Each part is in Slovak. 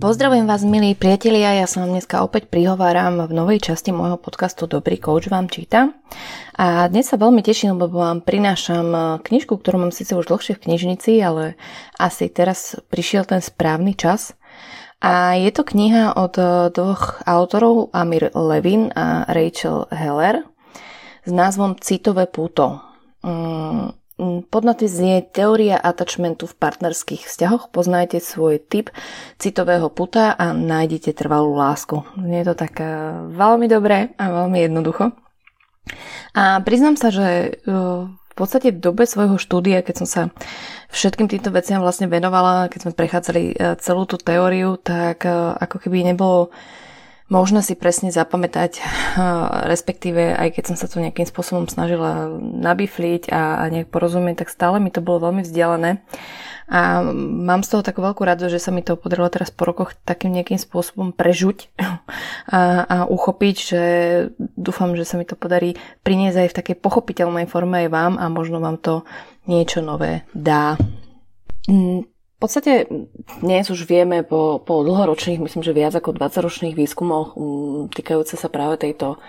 Pozdravujem vás, milí priatelia, ja sa vám dneska opäť prihováram v novej časti môjho podcastu Dobrý kouč vám číta. A dnes sa veľmi teším, lebo vám prinášam knižku, ktorú mám síce už dlhšie v knižnici, ale asi teraz prišiel ten správny čas. A je to kniha od dvoch autorov, Amir Levine a Rachel Heller, s názvom Citové puto. Podnapis je teória attachmentu v partnerských vzťahoch. Poznajte svoj typ citového puta a nájdete trvalú lásku. Je to tak veľmi dobré a veľmi jednoducho. A priznám sa, že v podstate v dobe svojho štúdia, keď som sa všetkým týmto veciam vlastne venovala, keď sme prechádzali celú tú teóriu, tak ako keby nebolo možno si presne zapamätať, respektíve aj keď som sa to nejakým spôsobom snažila nabifliť a nejak porozumieť, tak stále mi to bolo veľmi vzdialené. A mám z toho takú veľkú radosť, že sa mi to podarilo teraz po rokoch takým nejakým spôsobom prežuť a uchopiť, že dúfam, že sa mi to podarí priniesť aj v takej pochopiteľnej forme aj vám a možno vám to niečo nové dá. V podstate dnes už vieme po dlhoročných, myslím, že viac ako 20-ročných výskumoch týkajúce sa práve tejto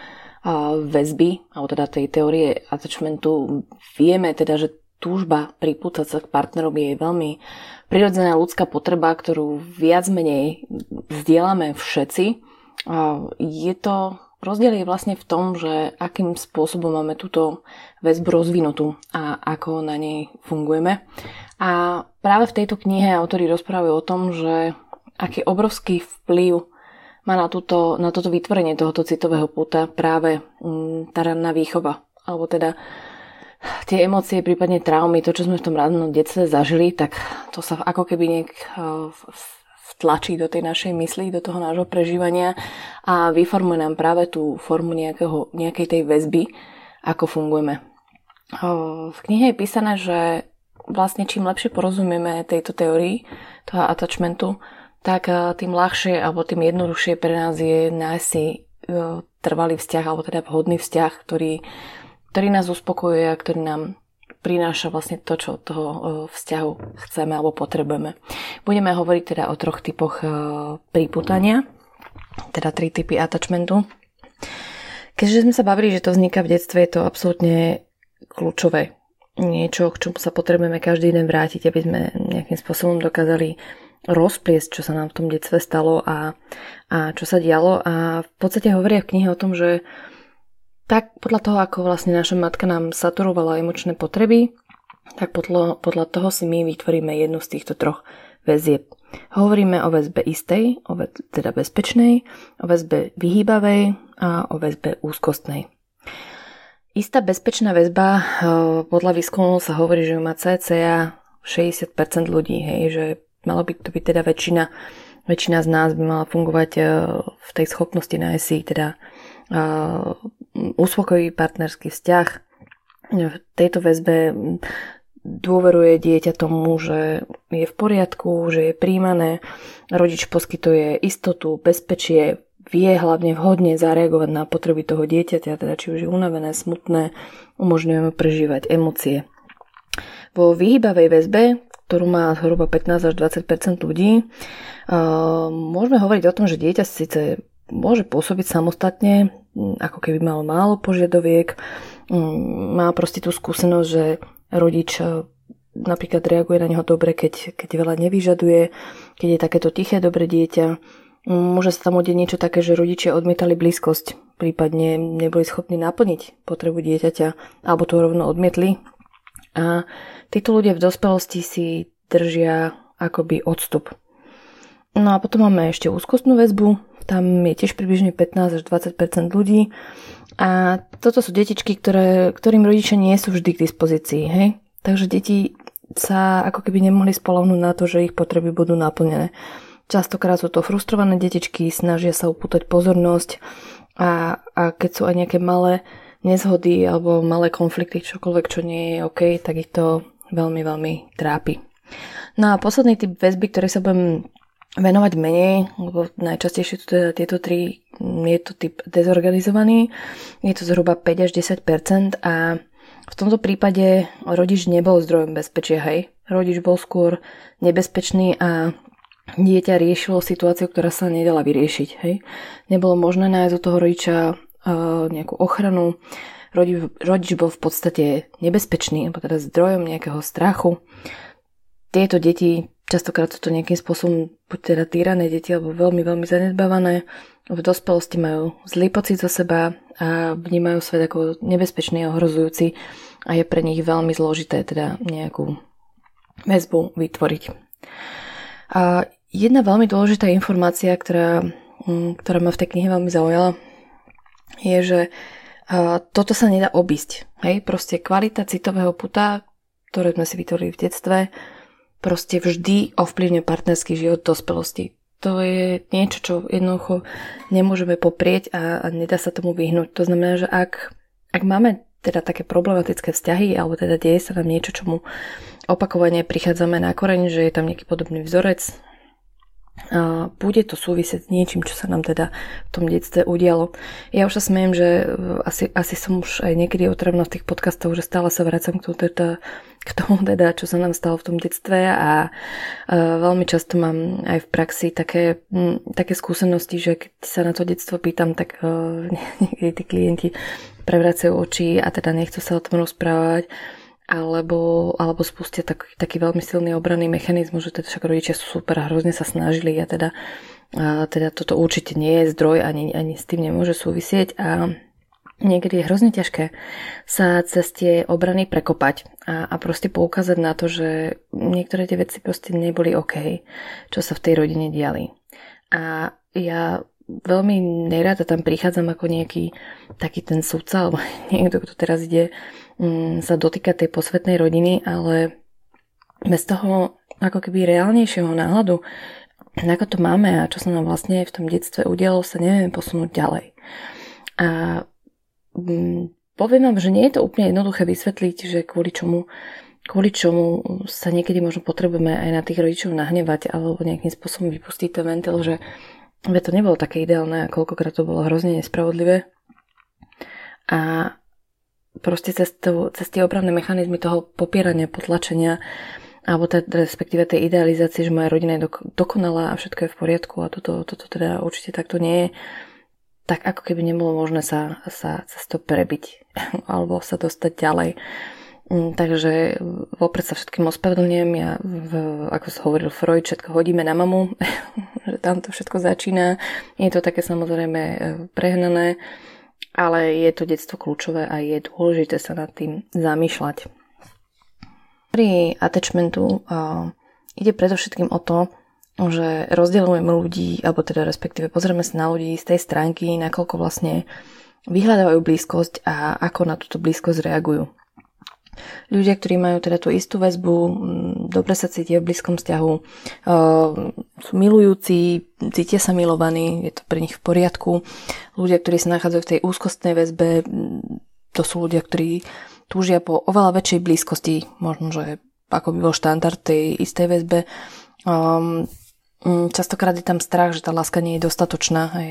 väzby, alebo teda tej teórie attachmentu, vieme teda, že túžba pripútať sa k partnerovi je veľmi prirodzená ľudská potreba, ktorú viac menej zdieľame všetci. Je to... Rozdiel je vlastne v tom, že akým spôsobom máme túto väzbu rozvinutú a ako na nej fungujeme. A práve v tejto knihe autori rozprávajú o tom, že aký obrovský vplyv má na toto vytvorenie tohoto citového puta práve tá ranná výchova. Alebo teda tie emócie, prípadne traumy, to, čo sme v tom rannom detstve zažili, tak to sa ako keby tlačí do tej našej mysli, do toho nášho prežívania a vyformuje nám práve tú formu nejakej tej väzby, ako fungujeme. V knihe je písané, že vlastne čím lepšie porozumieme tejto teórii, toho attachmentu, tak tým ľahšie alebo tým jednoduchšie pre nás je nájsť si trvalý vzťah alebo teda vhodný vzťah, ktorý nás uspokojuje a ktorý nám prináša vlastne to, čo od toho vzťahu chceme alebo potrebujeme. Budeme hovoriť teda o troch typoch pripútania, teda 3 typy attachmentu. Keďže sme sa bavili, že to vzniká v detstve, je to absolútne kľúčové. Niečo, k čomu sa potrebujeme každý deň vrátiť, aby sme nejakým spôsobom dokázali rozpliesť, čo sa nám v tom detstve stalo a čo sa dialo. A v podstate hovoria v knihe o tom, že tak podľa toho, ako vlastne naša matka nám saturovala emočné potreby, tak podľa toho si my vytvoríme jednu z týchto troch väzieb. Hovoríme o väzbe istej, teda bezpečnej, o väzbe vyhýbavej a o väzbe úzkostnej. Istá bezpečná väzba, podľa výskumu sa hovorí, že ju má cca 60% ľudí, hej, že malo by to byť teda väčšina z nás by mala fungovať v tej schopnosti nájsť si teda uspokojivý partnerský vzťah. V tejto väzbe dôveruje dieťa tomu, že je v poriadku, že je príjmané, rodič poskytuje istotu, bezpečie, vie hlavne vhodne zareagovať na potreby toho dieťaťa, teda či už je unavené, smutné, umožňujeme prežívať emócie. Vo vyhýbavej väzbe, ktorú má zhruba 15 až 20% ľudí, môžeme hovoriť o tom, že dieťa síce môže pôsobiť samostatne, ako keby malo málo požiadoviek, má proste tú skúsenosť, že rodič napríklad reaguje na neho dobre, keď veľa nevyžaduje, keď je takéto tiché, dobré dieťa. Môže sa tam udiať niečo také, že rodičia odmietali blízkosť, prípadne neboli schopní naplniť potrebu dieťaťa, alebo to rovno odmietli. A títo ľudia v dospelosti si držia akoby odstup. No a potom máme ešte úzkostnú väzbu, tam je tiež približne 15 až 20% ľudí a toto sú detičky, ktorým rodičia nie sú vždy k dispozícii, hej? Takže deti sa ako keby nemohli spoľahnúť na to, že ich potreby budú naplnené. Častokrát sú to frustrované detičky, snažia sa upútať pozornosť a keď sú aj nejaké malé nezhody alebo malé konflikty, čokoľvek, čo nie je OK, tak ich to veľmi, veľmi trápi. No a posledný typ väzby, ktorý sa budem venovať menej, lebo najčastejšie sú teda tieto tri, je to typ dezorganizovaný, je to zhruba 5 až 10% a v tomto prípade rodič nebol zdrojom bezpečia, hej. Rodič bol skôr nebezpečný a dieťa riešilo situáciu, ktorá sa nedala vyriešiť. Hej? Nebolo možné nájsť od toho rodiča nejakú ochranu. Rodič bol v podstate nebezpečný, alebo teda zdrojom nejakého strachu. Tieto deti, častokrát sú to nejakým spôsobom buď teda týrané deti, alebo veľmi, veľmi zanedbávané. V dospelosti majú zlý pocit zo seba a vnímajú svet ako nebezpečný a ohrozujúci a je pre nich veľmi zložité teda nejakú väzbu vytvoriť. A jedna veľmi dôležitá informácia, ktorá ma v tej knihe veľmi zaujala, je, že toto sa nedá obísť. Hej? Proste kvalita citového puta, ktoré sme si vytvorili v detstve, proste vždy ovplyvňuje partnerský život dospelosti. To je niečo, čo jednoducho nemôžeme poprieť a nedá sa tomu vyhnúť. To znamená, že ak máme teda také problematické vzťahy, alebo teda deje sa nám niečo, čomu opakovane prichádzame na koreň, že je tam nejaký podobný vzorec, bude to súvisieť s niečím, čo sa nám teda v tom detstve udialo. Ja už sa smejem, že asi som už aj niekedy otravná v tých podcastoch, že stále sa vracam k tomu teda, čo sa nám stalo v tom detstve a veľmi často mám aj v praxi také skúsenosti, že keď sa na to detstvo pýtam, tak niekedy tí klienti prevracajú oči a teda nechcú sa o tom rozprávať. Alebo spustia taký veľmi silný obranný mechanizmus, že teda však rodičia sú super, hrozne sa snažili a teda toto určite nie je zdroj, ani s tým nemôže súvisieť a niekedy je hrozne ťažké sa cez tie obrany prekopať a proste poukázať na to, že niektoré tie veci proste neboli OK, čo sa v tej rodine diali. A ja veľmi nerada tam prichádzam ako nejaký taký ten sudca alebo niekto, kto teraz ide sa dotýka tej posvetnej rodiny, ale bez toho ako keby reálnejšieho náhľadu, ako to máme a čo sa nám vlastne v tom detstve udialo, sa nevieme posunúť ďalej. A poviem vám, že nie je to úplne jednoduché vysvetliť, že kvôli čomu sa niekedy možno potrebujeme aj na tých rodičov nahnevať alebo nejakým spôsobom vypustiť ten ventil, že to nebolo také ideálne a koľkokrát to bolo hrozne nespravodlivé. A proste cez tie obranné mechanizmy toho popierania, potlačenia alebo respektíve tej idealizácie, že moja rodina je dokonalá a všetko je v poriadku a toto teda určite takto nie je, tak ako keby nebolo možné sa cez to prebiť alebo sa dostať ďalej. Takže vopred sa všetkým ospravedlňujem, ja ako sa hovoril Freud, všetko hodíme na mamu, že tam to všetko začína, je to také samozrejme prehnané, ale je to detstvo kľúčové a je dôležité sa nad tým zamýšľať. Pri attachmentu ide predovšetkým o to, že rozdeľujeme ľudí, alebo teda respektíve pozrieme sa na ľudí z tej stránky, nakoľko vlastne vyhľadávajú blízkosť a ako na túto blízkosť reagujú. Ľudia, ktorí majú teda tú istú väzbu, dobre sa cítia v blízkom vzťahu, sú milujúci, cítia sa milovaní, je to pre nich v poriadku. Ľudia, ktorí sa nachádzajú v tej úzkostnej väzbe, to sú ľudia, ktorí túžia po oveľa väčšej blízkosti, možno, že ako by bol štandard tej istej väzbe. Častokrát je tam strach, že tá láska nie je dostatočná,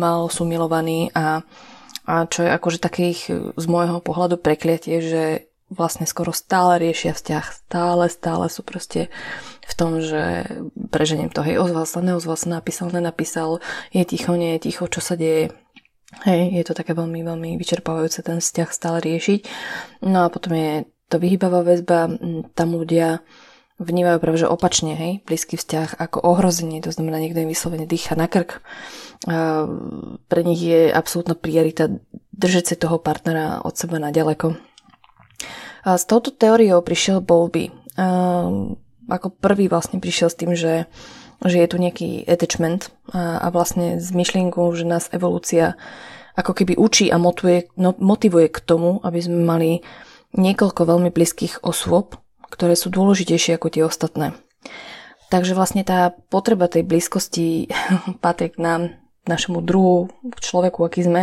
málo sú milovaní a čo je akože takých z môjho pohľadu prekliatie, že vlastne skoro stále riešia vzťah, stále sú proste v tom, že preženiem to, hej, ozval sa, napísal, nenapísal, je ticho, nie je ticho, čo sa deje, hej, je to také veľmi, veľmi vyčerpávajúce ten vzťah stále riešiť. No a potom je to vyhýbavá väzba, tam ľudia vnímajú práve, že opačne, hej, blízky vzťah ako ohrozenie, to znamená, niekto im vyslovene dýcha na krk. Pre nich je absolútna priorita držať si toho partnera od seba naďaleko. S touto teóriou prišiel Bowlby. Ako prvý vlastne prišiel s tým, že je tu nejaký attachment a vlastne s myšlienkou, že nás evolúcia ako keby učí a motivuje k tomu, aby sme mali niekoľko veľmi blízkych osôb, ktoré sú dôležitejšie ako tie ostatné. Takže vlastne tá potreba tej blízkosti patrí k nám, našemu druhu, k človeku, aký sme.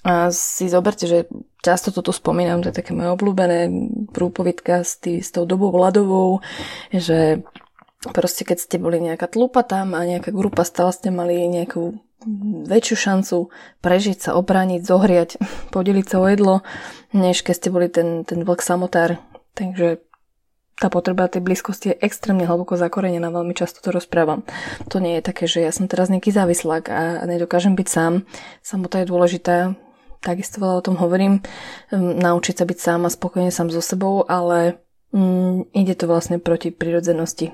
A si zoberte, že často toto spomínam, to je také moje obľúbené prúpovidka s tou dobou ľadovou, že proste keď ste boli nejaká tlupa tam a nejaká grupa, stále ste mali nejakú väčšiu šancu prežiť sa, obrániť, zohriať, podeliť sa o jedlo, než keď ste boli ten vlk samotár. Takže Tá potreba tej blízkosti je extrémne hlboko zakorenená, veľmi často to rozprávam. To nie je také, že ja som teraz nejaký závislák a nedokážem byť sám. Samota je dôležitá, takisto veľa o tom hovorím. Naučiť sa byť sám a spokojne sám so sebou, ale ide to vlastne proti prirodzenosti.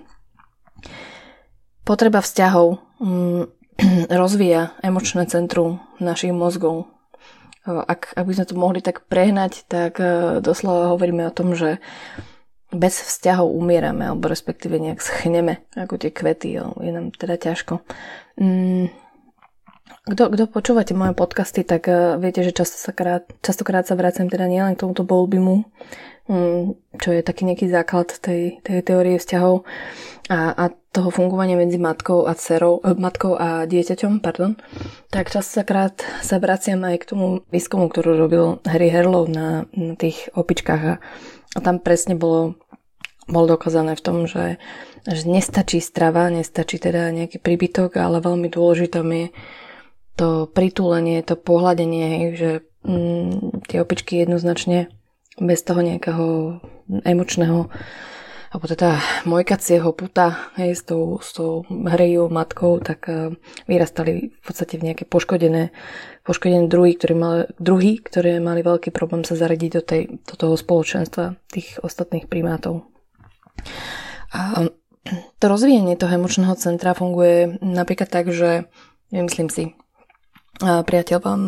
Potreba vzťahov rozvíja emočné centrum našich mozgov. Ak by sme to mohli tak prehnať, tak doslova hovoríme o tom, že bez vzťahov umierame, alebo respektíve nejak schneme, ako tie kvety, je nám teda ťažko. Kto počúvate moje podcasty, tak viete, že častokrát sa vracam teda nielen k tomuto Bowlbymu, čo je taký nejaký základ tej teórie vzťahov a toho fungovania medzi matkou a dieťaťom. Tak častokrát sa vraciam aj k tomu výskumu, ktorú robil Harry Herlov na tých opičkách a tam presne bolo dokázané v tom, že nestačí strava, nestačí teda nejaký príbytok, ale veľmi dôležité je to pritúlenie, to pohľadenie, že tie opičky jednoznačne bez toho nejakého emočného alebo teda mojkacieho puta s tou hrejou matkou, tak vyrastali v podstate v nejaké poškodené druhy, ktoré mali veľký problém sa zaradiť do toho spoločenstva tých ostatných primátov. A to rozvíjenie toho emočného centra funguje napríklad tak, že myslím si, priateľ vám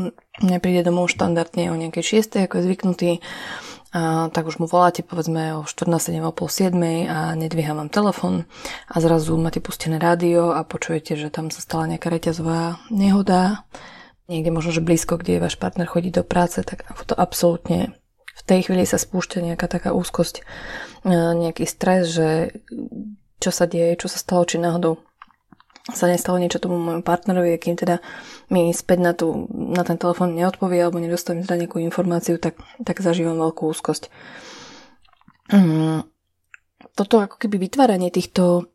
nepríde domov štandardne o nejakej 6, ako je zvyknutý, a tak už mu voláte povedzme o 14:07, o 6:30 a nedvíha vám telefon a zrazu máte pustené rádio a počujete, že tam sa stala nejaká reťazová nehoda niekde možno, že blízko, kde váš partner chodí do práce, tak to absolútne v tej chvíli sa spúšťa nejaká taká úzkosť, nejaký stres, že čo sa deje, čo sa stalo, či náhodou sa nestalo niečo tomu môjmu partnerovi, akým teda mi späť na ten telefón neodpovie alebo nedostanem teda nejakú informáciu, tak zažívam veľkú úzkosť. Toto ako keby vytváranie týchto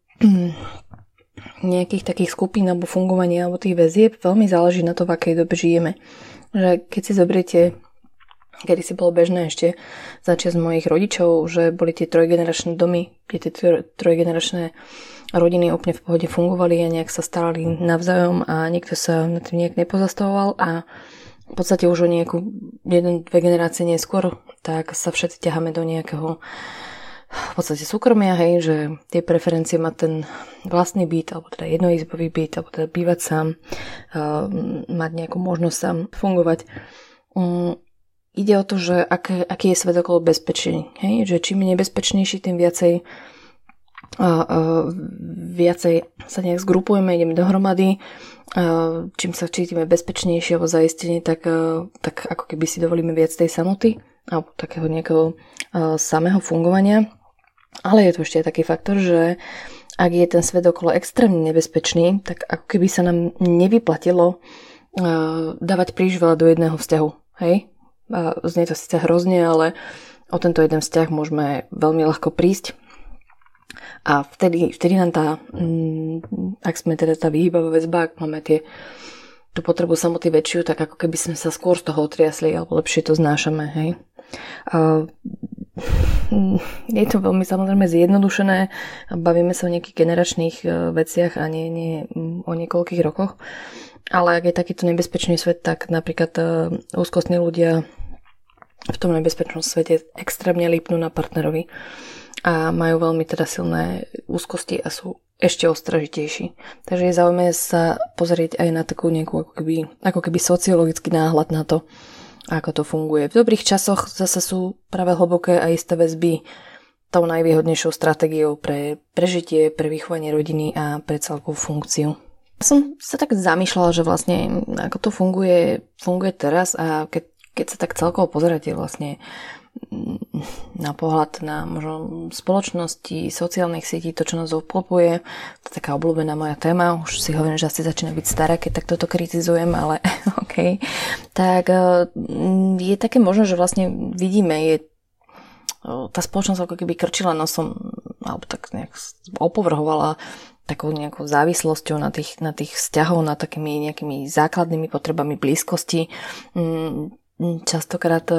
nejakých takých skupín alebo fungovania alebo tých väzieb veľmi záleží na to, v akej dobe žijeme. Že keď si zoberiete, kedy si bolo bežné ešte začiať z mojich rodičov, že boli tie trojgeneračné domy, kde tie trojgeneračné rodiny úplne v pohode fungovali a nejak sa starali navzájom a nikto sa nad tým nejak nepozastavoval a v podstate už o nejakú 1-2 generácie neskôr, tak sa všetci ťaháme do nejakého v podstate súkromia, hej, že tie preferencie má ten vlastný byt, alebo teda jednoizbový byt, alebo teda bývať sám, mať nejakú možnosť sám fungovať. Ide o to, že aký je svet okolo bezpečný, hej, že čím je nebezpečnejší, tým viacej sa nejak zgrupujeme, ideme dohromady, čím sa cítime bezpečnejšie alebo zaistenie, tak ako keby si dovolíme viac tej samoty alebo takého nejakého samého fungovania. Ale je to ešte aj taký faktor, že ak je ten svet okolo extrémne nebezpečný, tak ako keby sa nám nevyplatilo dávať príliš veľa do jedného vzťahu. Hej? Znie to síce hrozne, ale o tento jeden vzťah môžeme veľmi ľahko prísť. A vtedy nám tá, ak sme teda tá vyhýbavá väzba, ak máme tú potrebu samoty väčšiu, tak ako keby sme sa skôr z toho otriasli, alebo lepšie to znášame, hej. Je to veľmi samozrejme zjednodušené, bavíme sa o nejakých generačných veciach a nie o niekoľkých rokoch, ale ak je takýto nebezpečný svet, tak napríklad úzkostní ľudia v tom nebezpečnom svete extrémne lípnú na partnerovi a majú veľmi teda silné úzkosti a sú ešte ostražitejší. Takže je zaujímavé sa pozrieť aj na takú nejakú ako keby sociologický náhľad na to, ako to funguje. V dobrých časoch zase sú práve hlboké a isté väzby tou najvýhodnejšou stratégiou pre prežitie, pre vychovanie rodiny a pre celkovú funkciu. Som sa tak zamýšľala, že vlastne ako to funguje teraz a keď sa tak celkovo pozeráte vlastne na pohľad na možno spoločnosti, sociálnych sietí, to, čo nás obklopuje, to je taká obľúbená moja téma, už si hovorím, že asi začína byť stará, keď tak toto kritizujem, ale ok. Tak je také možno, že vlastne vidíme, tá spoločnosť ako keby krčila nosom, alebo tak nejak opovrhovala takou nejakou závislosťou na tých vzťahov, na takými nejakými základnými potrebami blízkosti. Častokrát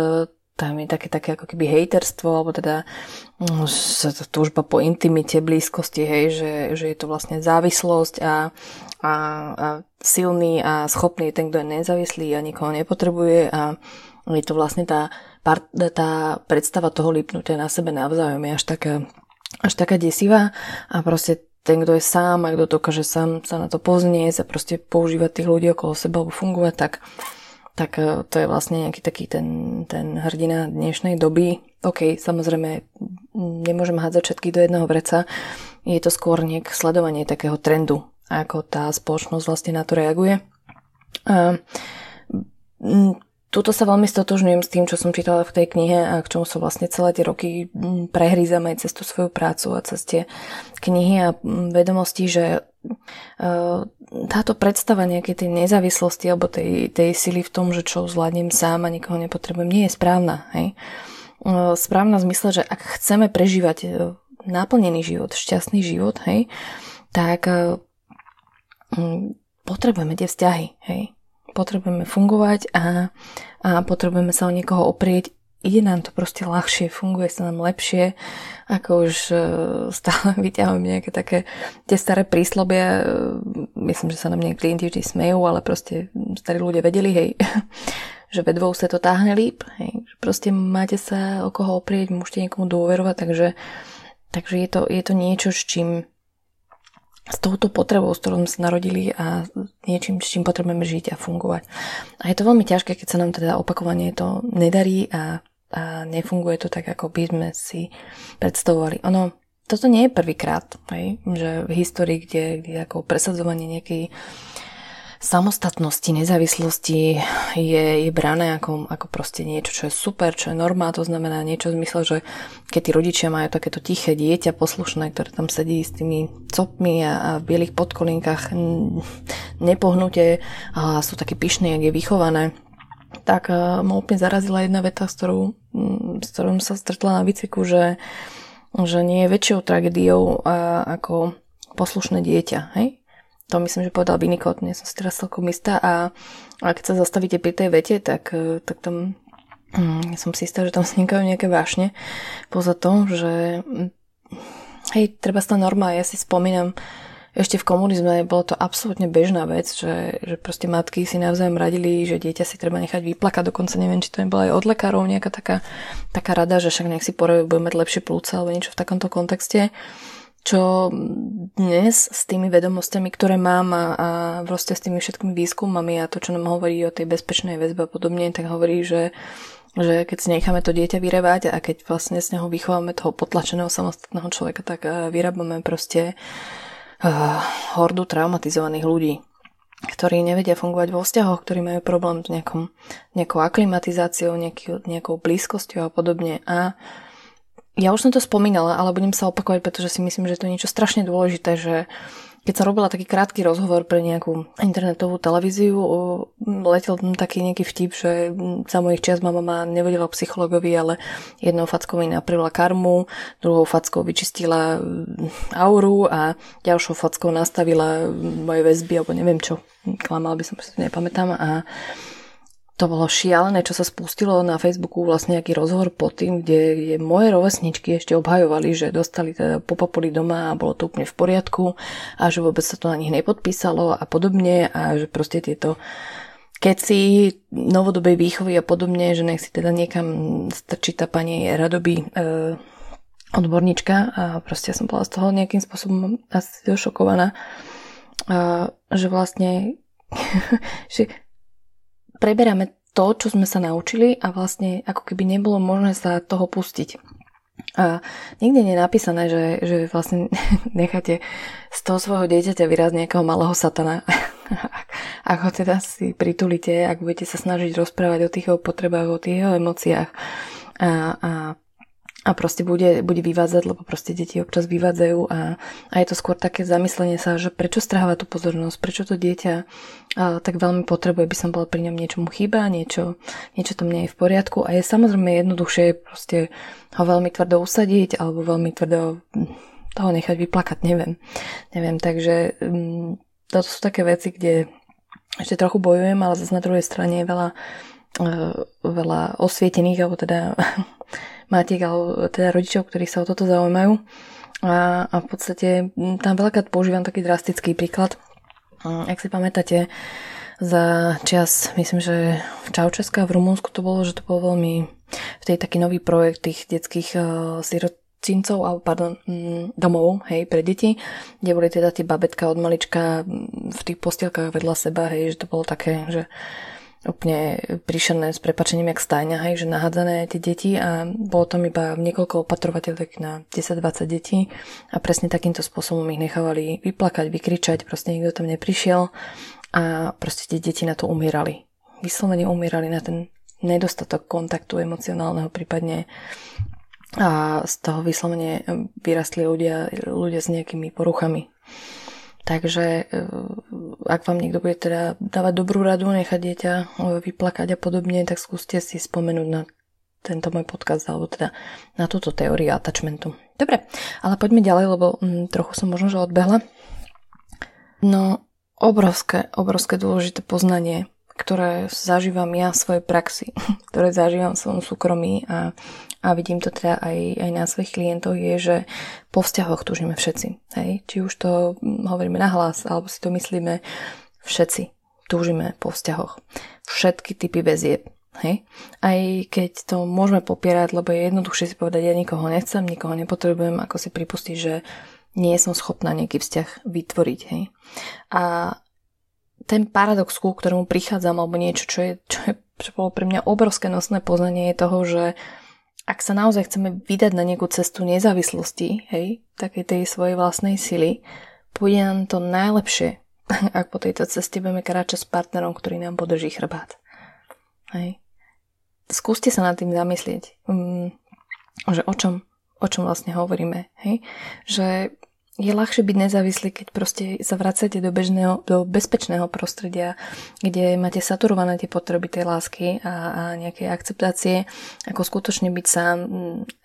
tam je také ako keby hejterstvo, alebo teda túžba po intimite, blízkosti, hej, že je to vlastne závislosť a silný a schopný je ten, kto je nezávislý a nikoho nepotrebuje a je to vlastne tá predstava toho lipnutia na sebe navzájom je až taká desivá a proste ten, kto je sám a kto dokáže sám sa na to poznieť a proste používať tých ľudí okolo seba alebo fungovať, tak to je vlastne nejaký taký ten hrdina dnešnej doby. OK, samozrejme nemôžem hádzať všetkých do jedného vreca. Je to skôr sledovanie takého trendu, ako tá spoločnosť vlastne na to reaguje. A tuto sa veľmi stotožňujem s tým, čo som čítala v tej knihe a k čomu sa vlastne celé tie roky prehrízam aj cez tú svoju prácu a cez tie knihy a vedomosti, že táto predstava nejakej tej nezávislosti alebo tej sily v tom, že čo zvládnem sám a nikoho nepotrebujem, nie je správna. Hej? Správna v zmysle, že ak chceme prežívať naplnený život, šťastný život, hej, tak potrebujeme tie vzťahy. Hej? Potrebujeme fungovať a potrebujeme sa o niekoho oprieť. Ide nám to proste ľahšie, funguje sa nám lepšie, ako už stále vyťahujem nejaké také tie staré príslovia. Myslím, že sa nám niekedy indiči smejú, ale proste starí ľudia vedeli, hej, že ve dvou sa to táhne líp. Hej. Proste máte sa o koho oprieť, môžete niekomu dôverovať, takže je to niečo, s čím, s touto potrebou, s ktorou sme sa narodili a niečím, s čím potrebujeme žiť a fungovať. A je to veľmi ťažké, keď sa nám teda opakovanie to nedarí a nefunguje to tak, ako by sme si predstavovali. Ono, toto nie je prvýkrát, že v histórii, kde ako presadzovanie nejakej samostatnosti, nezávislosti je brané ako proste niečo, čo je super, čo je norma, to znamená niečo v zmysle, že keď tí rodičia majú takéto tiché dieťa poslušné, ktoré tam sedí s tými copmi a v bielých podkolínkach nepohnutie a sú takí pyšní, jak je vychované, tak ma úplne zarazila jedna veta, s ktorou sa stretla na výcviku, že nie je väčšou tragédiou ako poslušné dieťa. Hej? To myslím, že povedal Vinikot, nie som si teraz celkom istá a keď sa zastavíte pri tej vete, tak tam ja som si istá, že tam vznikajú nejaké vášne poza tom, že hej, treba sa norma. Ja si spomínam, ešte v komunizme bolo to absolútne bežná vec, že proste matky si navzájom radili, že dieťa si treba nechať vyplakať, dokonca neviem, či to nebola aj od lekárov nejaká taká rada, že však nech si porajú, bude mať lepšie plúca alebo niečo v takomto kontexte. Čo dnes s tými vedomostami, ktoré mám a proste s tými všetkými výskumami a to, čo nám hovorí o tej bezpečnej väzbe a podobne, tak hovorí, že keď si necháme to dieťa vyrevať a keď vlastne z neho vychováme toho potlačeného samostatného človeka, tak vyrábame proste hordu traumatizovaných ľudí, ktorí nevedia fungovať vo vzťahoch, ktorí majú problém s nejakou aklimatizáciou, nejakou blízkosťou a podobne. A ja už som to spomínala, ale budem sa opakovať, pretože si myslím, že to je niečo strašne dôležité, že keď som robila taký krátky rozhovor pre nejakú internetovú televíziu, letel tam taký nejaký vtip, že za mojich čias mama nevedela psychologovi, ale jednou fackou mi napravila karmu, druhou fackou vyčistila auru a ďalšou fackou nastavila moje väzby, alebo neviem čo, klamala by som, že to nepamätám. A to bolo šialené, čo sa spustilo na Facebooku, vlastne nejaký rozhovor pod tým, kde moje rovesničky ešte obhajovali, že dostali teda popapuli doma a bolo to úplne v poriadku a že vôbec sa to na nich nepodpísalo a podobne a že proste tieto keci novodobej výchovy a podobne, že nech si teda niekam strčí tá pani Radoby odborníčka a proste som bola z toho nejakým spôsobom asi došokovaná, že vlastne preberáme to, čo sme sa naučili a vlastne ako keby nebolo možné sa toho pustiť. A nikde nie je napísané, že vlastne necháte z toho svojho dieťaťa vyrásť nejakého malého satana. Ak ho teda si pritulíte, ak budete sa snažiť rozprávať o tých jeho potrebách, o tých jeho emóciách a proste bude vyvádzať, lebo proste deti občas vyvádzajú a je to skôr také zamyslenie sa, že prečo stráva tú pozornosť, prečo to dieťa tak veľmi potrebuje, by som bola pri ňom niečomu chýba, niečo tam nie je v poriadku a je samozrejme jednoduchšie proste ho veľmi tvrdo usadiť alebo veľmi tvrdo toho nechať vyplakať, neviem, takže toto sú také veci, kde ešte trochu bojujem, ale zase na druhej strane je veľa veľa osvietených, alebo teda matiek, alebo teda rodičov, ktorí sa o toto zaujímajú. A v podstate tam veľakrát používam taký drastický príklad. Ak si pamätáte, za čas, myslím, že v Čaučesku a v Rumunsku to bolo, že to bol veľmi vtedy taký nový projekt tých detských sirotincov, alebo pardon, domov, hej, pre deti, kde boli teda tie babetka od malička v tých postielkách vedľa seba, hej, že to bolo také, že úplne prišané s prepačením jak stáňa, hej, že nahádzané tie deti a bolo tam iba niekoľko opatrovateľiek na 10-20 detí a presne takýmto spôsobom ich nechávali vyplakať, vykričať, proste nikto tam neprišiel a proste tie deti na to umierali. Vyslovene umierali na ten nedostatok kontaktu emocionálneho prípadne a z toho vyslovene vyrastli ľudia s nejakými poruchami. Takže ak vám niekto bude teda dávať dobrú radu, nechať dieťa vyplakať a podobne, tak skúste si spomenúť na tento môj podcast alebo teda na túto teóriu attachmentu. Dobre, ale poďme ďalej, lebo trochu som možno, že odbehla. No, obrovské dôležité poznanie, ktoré zažívam ja v svojej praxi, ktoré zažívam v svojom súkromí a vidím to teda aj na svojich klientoch, je, že po vzťahoch túžime všetci. Hej? Či už to hovoríme nahlas, alebo si to myslíme, všetci túžime po vzťahoch. Všetky typy väzieb. Hej? Aj keď to môžeme popierať, lebo je jednoduchšie si povedať, ja nikoho nechcem, nikoho nepotrebujem, ako si pripustiť, že nie som schopná nejaký vzťah vytvoriť. Hej? A ten paradox, ku ktorému prichádzam, alebo niečo, čo bolo pre mňa obrovské nosné poznanie, je toho, že ak sa naozaj chceme vydať na nejakú cestu nezávislosti, hej, takej tej svojej vlastnej sily, pôjde nám to najlepšie, ak po tejto ceste budeme kráčať s partnerom, ktorý nám podrží chrbát. Hej. Skúste sa nad tým zamyslieť, že o čom vlastne hovoríme. Hej? Že je ľahšie byť nezávislý, keď proste sa vracate do bezpečného prostredia, kde máte saturované tie potreby tej lásky a nejakej akceptácie, ako skutočne byť sám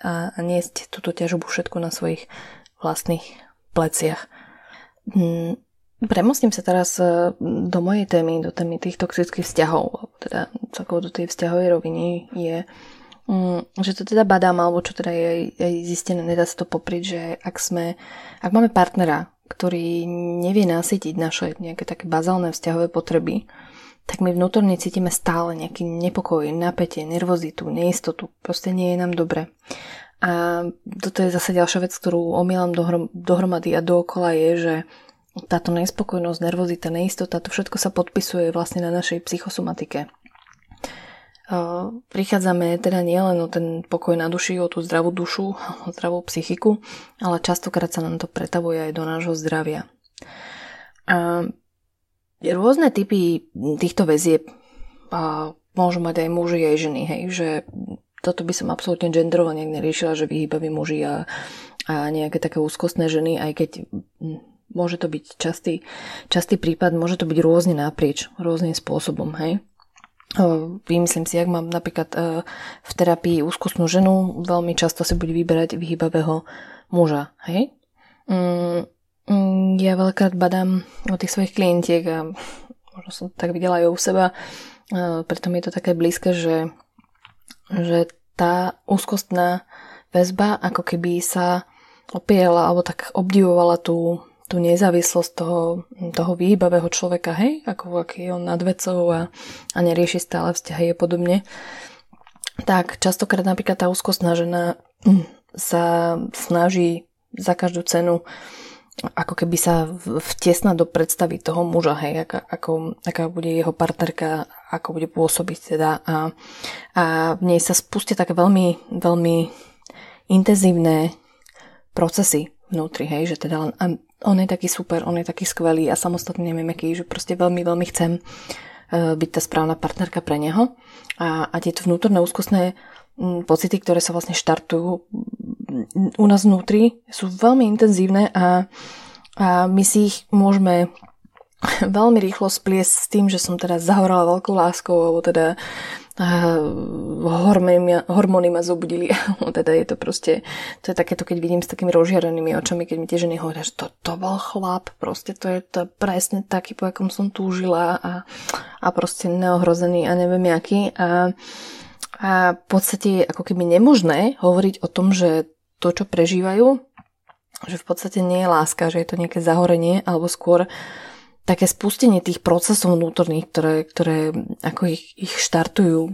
a niesť túto ťažobu všetku na svojich vlastných pleciach. Premostím sa teraz do mojej témy, do témy tých toxických vzťahov, teda celkovo do tej vzťahovej roviny je, že to teda badám, alebo čo teda je aj zistené, nedá sa to popriť, že ak máme partnera, ktorý nevie nasytiť naše nejaké také bazálne vzťahové potreby, tak my vnútorne cítime stále nejaký nepokoj, napätie, nervozitu, neistotu. Proste nie je nám dobre. A toto je zase ďalšia vec, ktorú omielam dohromady a dookola je, že táto nespokojnosť, nervozita, neistota, to všetko sa podpisuje vlastne na našej psychosomatike. Prichádzame teda nielen o ten pokoj na duši, o tú zdravú dušu, o zdravú psychiku, ale častokrát sa nám to pretavuje aj do nášho zdravia. A rôzne typy týchto väzieb môžu mať aj muži aj ženy, hej, že toto by som absolútne genderovo nejak neriešila, že vyhýbaví muži a nejaké také úzkostné ženy, aj keď môže to byť častý prípad, môže to byť rôzne naprieč, rôznym spôsobom, hej. Vymyslím si, ak mám napríklad v terapii úzkostnú ženu, veľmi často si bude vyberať vyhýbavého muža, hej? Ja veľakrát badám o tých svojich klientiek a možno som tak videla aj u seba, preto mi je to také blízke, že tá úzkostná väzba ako keby sa opierala alebo tak obdivovala tú nezávislosť toho výbavého človeka, hej, ako aký je on nad vecou a nerieši stále vzťahy a podobne. Tak častokrát napríklad tá úzkostná žena sa snaží za každú cenu ako keby sa vtiesnať do predstavy toho muža, hej, aká bude jeho partnerka, ako bude pôsobiť teda a v nej sa spustia také veľmi, veľmi intenzívne procesy vnútri, hej, že teda len on je taký super, on je taký skvelý a samostatný neviem aký, že proste veľmi, veľmi chcem byť tá správna partnerka pre neho. A tieto vnútorné úzkostné pocity, ktoré sa vlastne štartujú u nás vnútri, sú veľmi intenzívne a my si ich môžeme veľmi rýchlo spliesť s tým, že som teda zahorala veľkou láskou, alebo teda hormóny ma zobudili. Teda je to proste, to je takéto, keď vidím s takými rozžiarenými očami, keď mi tie ženy hovoria, že to bol chlap, proste to je to presne taký, po akom som túžila a proste neohrozený a neviem jaký. A v podstate ako keby nemožné hovoriť o tom, že to, čo prežívajú, že v podstate nie je láska, že je to nejaké zahorenie, alebo skôr také spustenie tých procesov vnútorných, ktoré ako ich štartujú.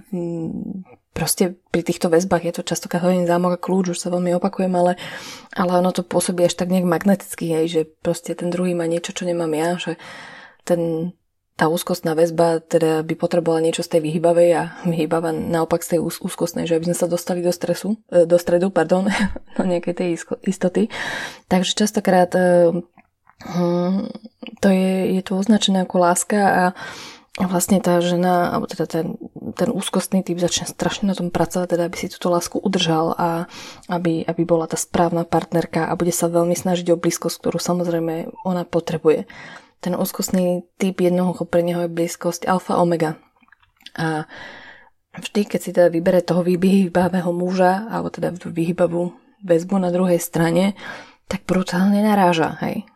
Proste pri týchto väzbách je to častokrát hodený zámok a kľúč, už sa veľmi opakujem, ale ono to pôsobí až tak nejak magneticky, hej, že proste ten druhý má niečo, čo nemám ja, že tá úzkostná väzba teda by potrebovala niečo z tej vyhybavej a vyhybava naopak z tej úzkostnej, že aby sme sa dostali do stredu, do nejakej tej istoty. Takže častokrát to je to označené ako láska a vlastne tá žena, alebo teda ten úzkostný typ začne strašne na tom pracovať, teda aby si túto lásku udržal a aby bola tá správna partnerka a bude sa veľmi snažiť o blízkosť, ktorú samozrejme ona potrebuje. Ten úzkostný typ jednoducho pre neho je blízkosť alfa omega. A vždy, keď si teda vybere toho vyhybavého muža, alebo teda tú vyhybavú väzbu na druhej strane, tak brutálne naráža. Hej.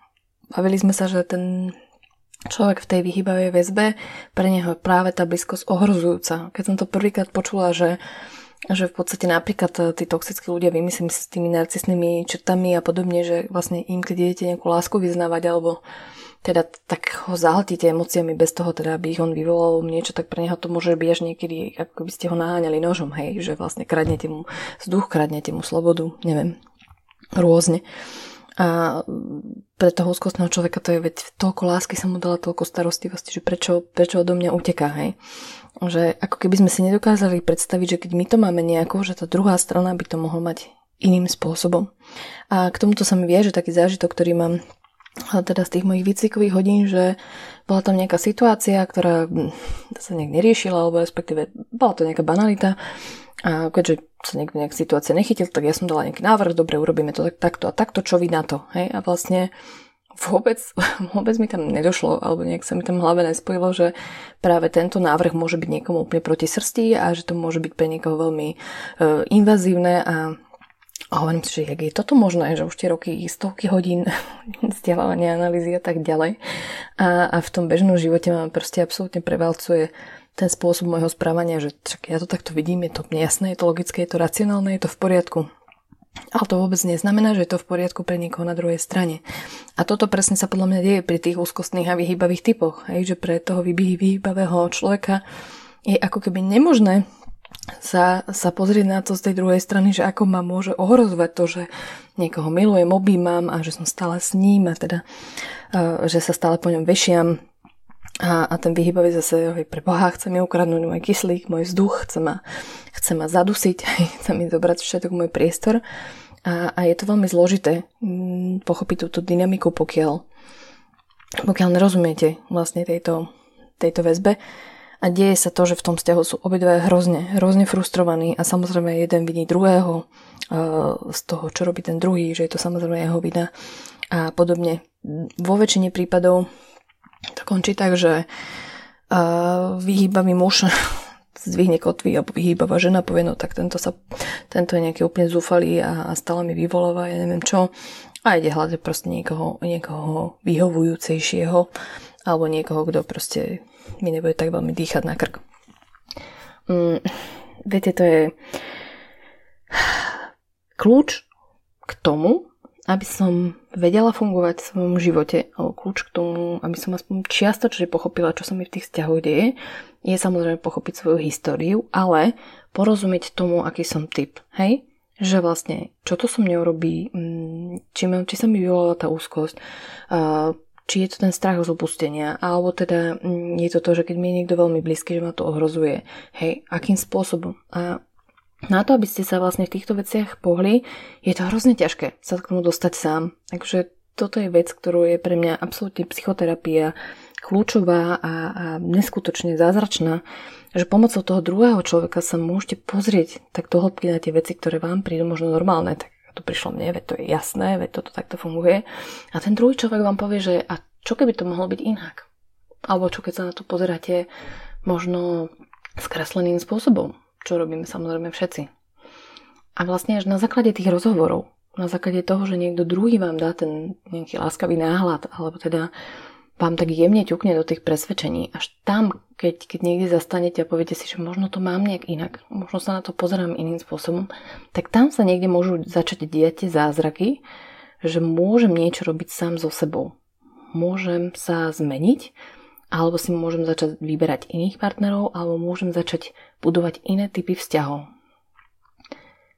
Bavili sme sa, že ten človek v tej vyhybavej väzbe, pre neho je práve tá blízkosť ohrozujúca. Keď som to prvýkrát počula, že v podstate napríklad tí toxickí ľudia, vymyslím si s tými narcisnými črtami a podobne, že vlastne im, keď idete nejakú lásku vyznávať, alebo teda tak ho zahltíte emóciami bez toho, teda aby ich on vyvolal niečo, tak pre neho to môže byť až niekedy, ako by ste ho naháňali nožom, hej, že vlastne kradnete mu vzduch, kradnete mu slobodu, neviem, rôzne. A pre toho úzkostného človeka to je, veď toľko lásky sa mu dala, toľko starostlivosti, že prečo odo mňa uteká, hej. Že ako keby sme si nedokázali predstaviť, že keď my to máme nejako, že tá druhá strana by to mohla mať iným spôsobom. A k tomuto sa mi vie, že taký zážitok, ktorý mám teda z tých mojich výcvikových hodín, že bola tam nejaká situácia, ktorá sa nejak neriešila, alebo respektíve bola to nejaká banalita. A keďže sa niekto nejak situácie nechytil, tak ja som dala nejaký návrh, dobre, urobíme to takto a takto, čo vy na to, hej? A vlastne vôbec mi tam nedošlo, alebo nejak sa mi tam hlave nespojilo, že práve tento návrh môže byť niekomu úplne proti srsti a že to môže byť pre niekoho veľmi invazívne a hovorím si, že jak je toto možné, že už tie roky, stovky hodín vzdelávania, analýzy a tak ďalej a v tom bežnom živote ma proste absolútne prevalcuje ten spôsob môjho správania, že ja to takto vidím, je to nejasné, je to logické, je to racionálne, je to v poriadku. Ale to vôbec neznamená, že je to v poriadku pre niekoho na druhej strane. A toto presne sa podľa mňa deje pri tých úzkostných a vyhýbavých typoch. Hej, že pre toho vyhýbavého človeka je ako keby nemožné sa pozrieť na to z tej druhej strany, že ako ma môže ohrozovať to, že niekoho milujem, objímam a že som stále s ním a teda, že sa stále po ňom vešiam. A ten vyhybavý zase, hej, pre Boha, chce mi ukradnúť môj kyslík, môj vzduch, chce ma zadusiť, chce mi zobrať všetok môj priestor. A je to veľmi zložité pochopiť túto dynamiku, pokiaľ nerozumiete vlastne tejto väzbe. A deje sa to, že v tom vzťahu sú obidve hrozne frustrovaní a samozrejme jeden viní druhého z toho, čo robí ten druhý, že je to samozrejme jeho vina a podobne. Vo väčšine prípadov to končí tak, že vyhýbavý muž zdvihne kotvy alebo vyhýbavá žena povie, no tak tento je nejaký úplne zúfalý a stále mi vyvoláva, ja neviem čo, a ide hľadať proste niekoho vyhovujúcejšieho alebo niekoho, kto proste mi nebude tak veľmi dýchať na krk. Viete, to je kľúč k tomu, aby som vedela fungovať v svojom živote, alebo kľúč k tomu, aby som aspoň čiastočne pochopila, čo sa mi v tých vzťahoch deje, je samozrejme pochopiť svoju históriu, ale porozumieť tomu, aký som typ. Hej? Že vlastne, čo to so mňou robí, či sa mi vyvolala tá úzkosť, či je to ten strach z opustenia, alebo teda je to to, že keď mi je niekto veľmi blízky, že ma to ohrozuje. Hej, akým spôsobom? A na to, aby ste sa vlastne v týchto veciach pohli, je to hrozne ťažké sa k tomu dostať sám. Takže toto je vec, ktorú je pre mňa absolútne psychoterapia kľúčová a neskutočne zázračná, že pomocou toho druhého človeka sa môžete pozrieť tak do hĺbky na tie veci, ktoré vám prídu možno normálne. Tak to prišlo mne, veď to je jasné, veď toto takto funguje. A ten druhý človek vám povie, že a čo keby to mohlo byť inak? Alebo čo keď sa na to pozeráte možno skresleným spôsobom, čo robíme samozrejme všetci. A vlastne až na základe tých rozhovorov, na základe toho, že niekto druhý vám dá ten nejaký láskavý náhľad, alebo teda vám tak jemne ťukne do tých presvedčení. Až tam, keď niekde zastanete a poviete si, že možno to mám nejak inak, možno sa na to pozerám iným spôsobom, tak tam sa niekde môžu začať diať tie zázraky, že môžem niečo robiť sám so sebou. Môžem sa zmeniť, alebo si môžem začať vyberať iných partnerov, alebo môžem začať budovať iné typy vzťahov.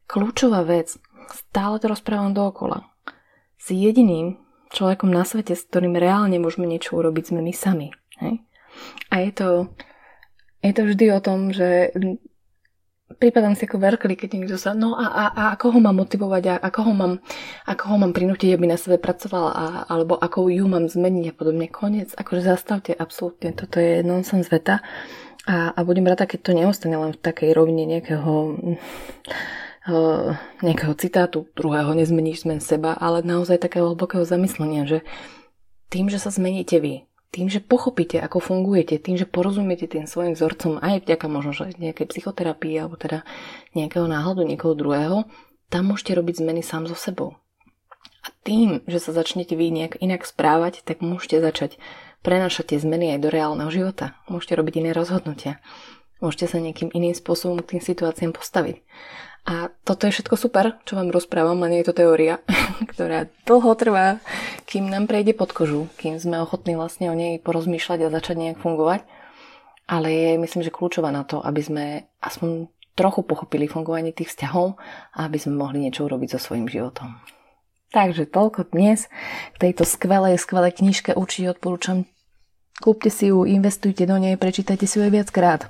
Kľúčová vec, stále to rozprávam dookola, s jediným človekom na svete, s ktorým reálne môžeme niečo urobiť, sme my sami. Hej? A je to vždy o tom, že prípadám si ako verkli, keď niekto sa a ako ho mám motivovať, ako ho mám prinútiť, aby na sebe pracoval, alebo ako ju mám zmeniť a podobne. Koniec, akože zastavte absolútne, toto je nonsens veta a budem rada, keď to neostane len v takej rovine nejakého citátu druhého, nezmeníš, zmen seba, ale naozaj takého hlbokého zamyslenia, že tým, že sa zmeníte vy, tým, že pochopíte, ako fungujete, tým, že porozumiete tým svojim vzorcom, aj vďaka možno nejakej psychoterapii alebo teda nejakého náhľadu niekoho druhého, tam môžete robiť zmeny sám so sebou. A tým, že sa začnete vy nejak inak správať, tak môžete začať prenášať tie zmeny aj do reálneho života. Môžete robiť iné rozhodnutia. Môžete sa nejakým iným spôsobom k tým situáciám postaviť. A toto je všetko super, čo vám rozprávam, len je to teória, ktorá dlho trvá, kým nám prejde pod kožu, kým sme ochotní vlastne o nej porozmýšľať a začať nejak fungovať. Ale je, myslím, že kľúčová na to, aby sme aspoň trochu pochopili fungovanie tých vzťahov a aby sme mohli niečo urobiť so svojím životom. Takže toľko dnes k tejto skvelej knižke. Určite odporúčam, kúpte si ju, investujte do nej, prečítajte si ju aj viackrát.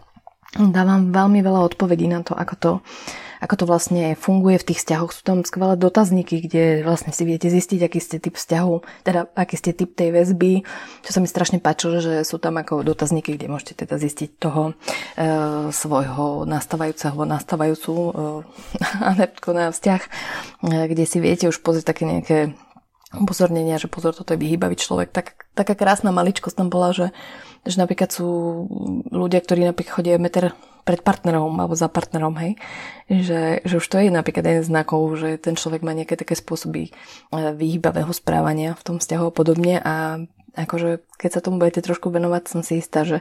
Dávam veľmi veľa odpovedí na to, ako to vlastne funguje v tých vzťahoch. Sú tam skvelé dotazníky, kde vlastne si viete zistiť, aký ste typ vzťahu, teda aký ste typ tej väzby. Čo sa mi strašne páčilo, že sú tam ako dotazníky, kde môžete teda zistiť toho svojho nastavajúcu adeptku na vzťah, kde si viete už pozrieť také nejaké upozornenia, že pozor, toto je vyhýbavý človek. Taká krásna maličkosť tam bola, že napríklad sú ľudia, ktorí napríklad chodia meter pred partnerom alebo za partnerom, hej, že už to je napríklad jeden z znakov, že ten človek má nejaké také spôsoby vyhýbavého správania v tom vzťahu a podobne. A akože keď sa tomu budete trošku venovať, som si istá, že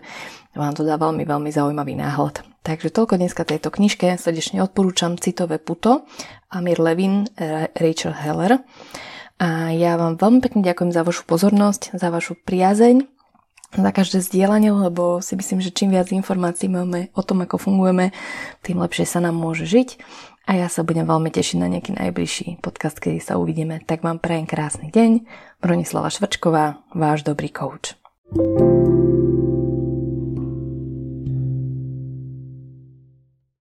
vám to dá veľmi, veľmi zaujímavý náhľad. Takže toľko dneska tejto knižke, srdečne odporúčam Citové puto, Amir Levine, Rachel Heller. A ja vám veľmi pekne ďakujem za vašu pozornosť, za vašu priazeň, za každé zdieľanie, lebo si myslím, že čím viac informácií máme o tom, ako fungujeme, tým lepšie sa nám môže žiť. A ja sa budem veľmi tešiť na nejaký najbližší podcast, kedy sa uvidíme. Tak vám prajem krásny deň. Bronislava Švrcková, váš dobrý kouč.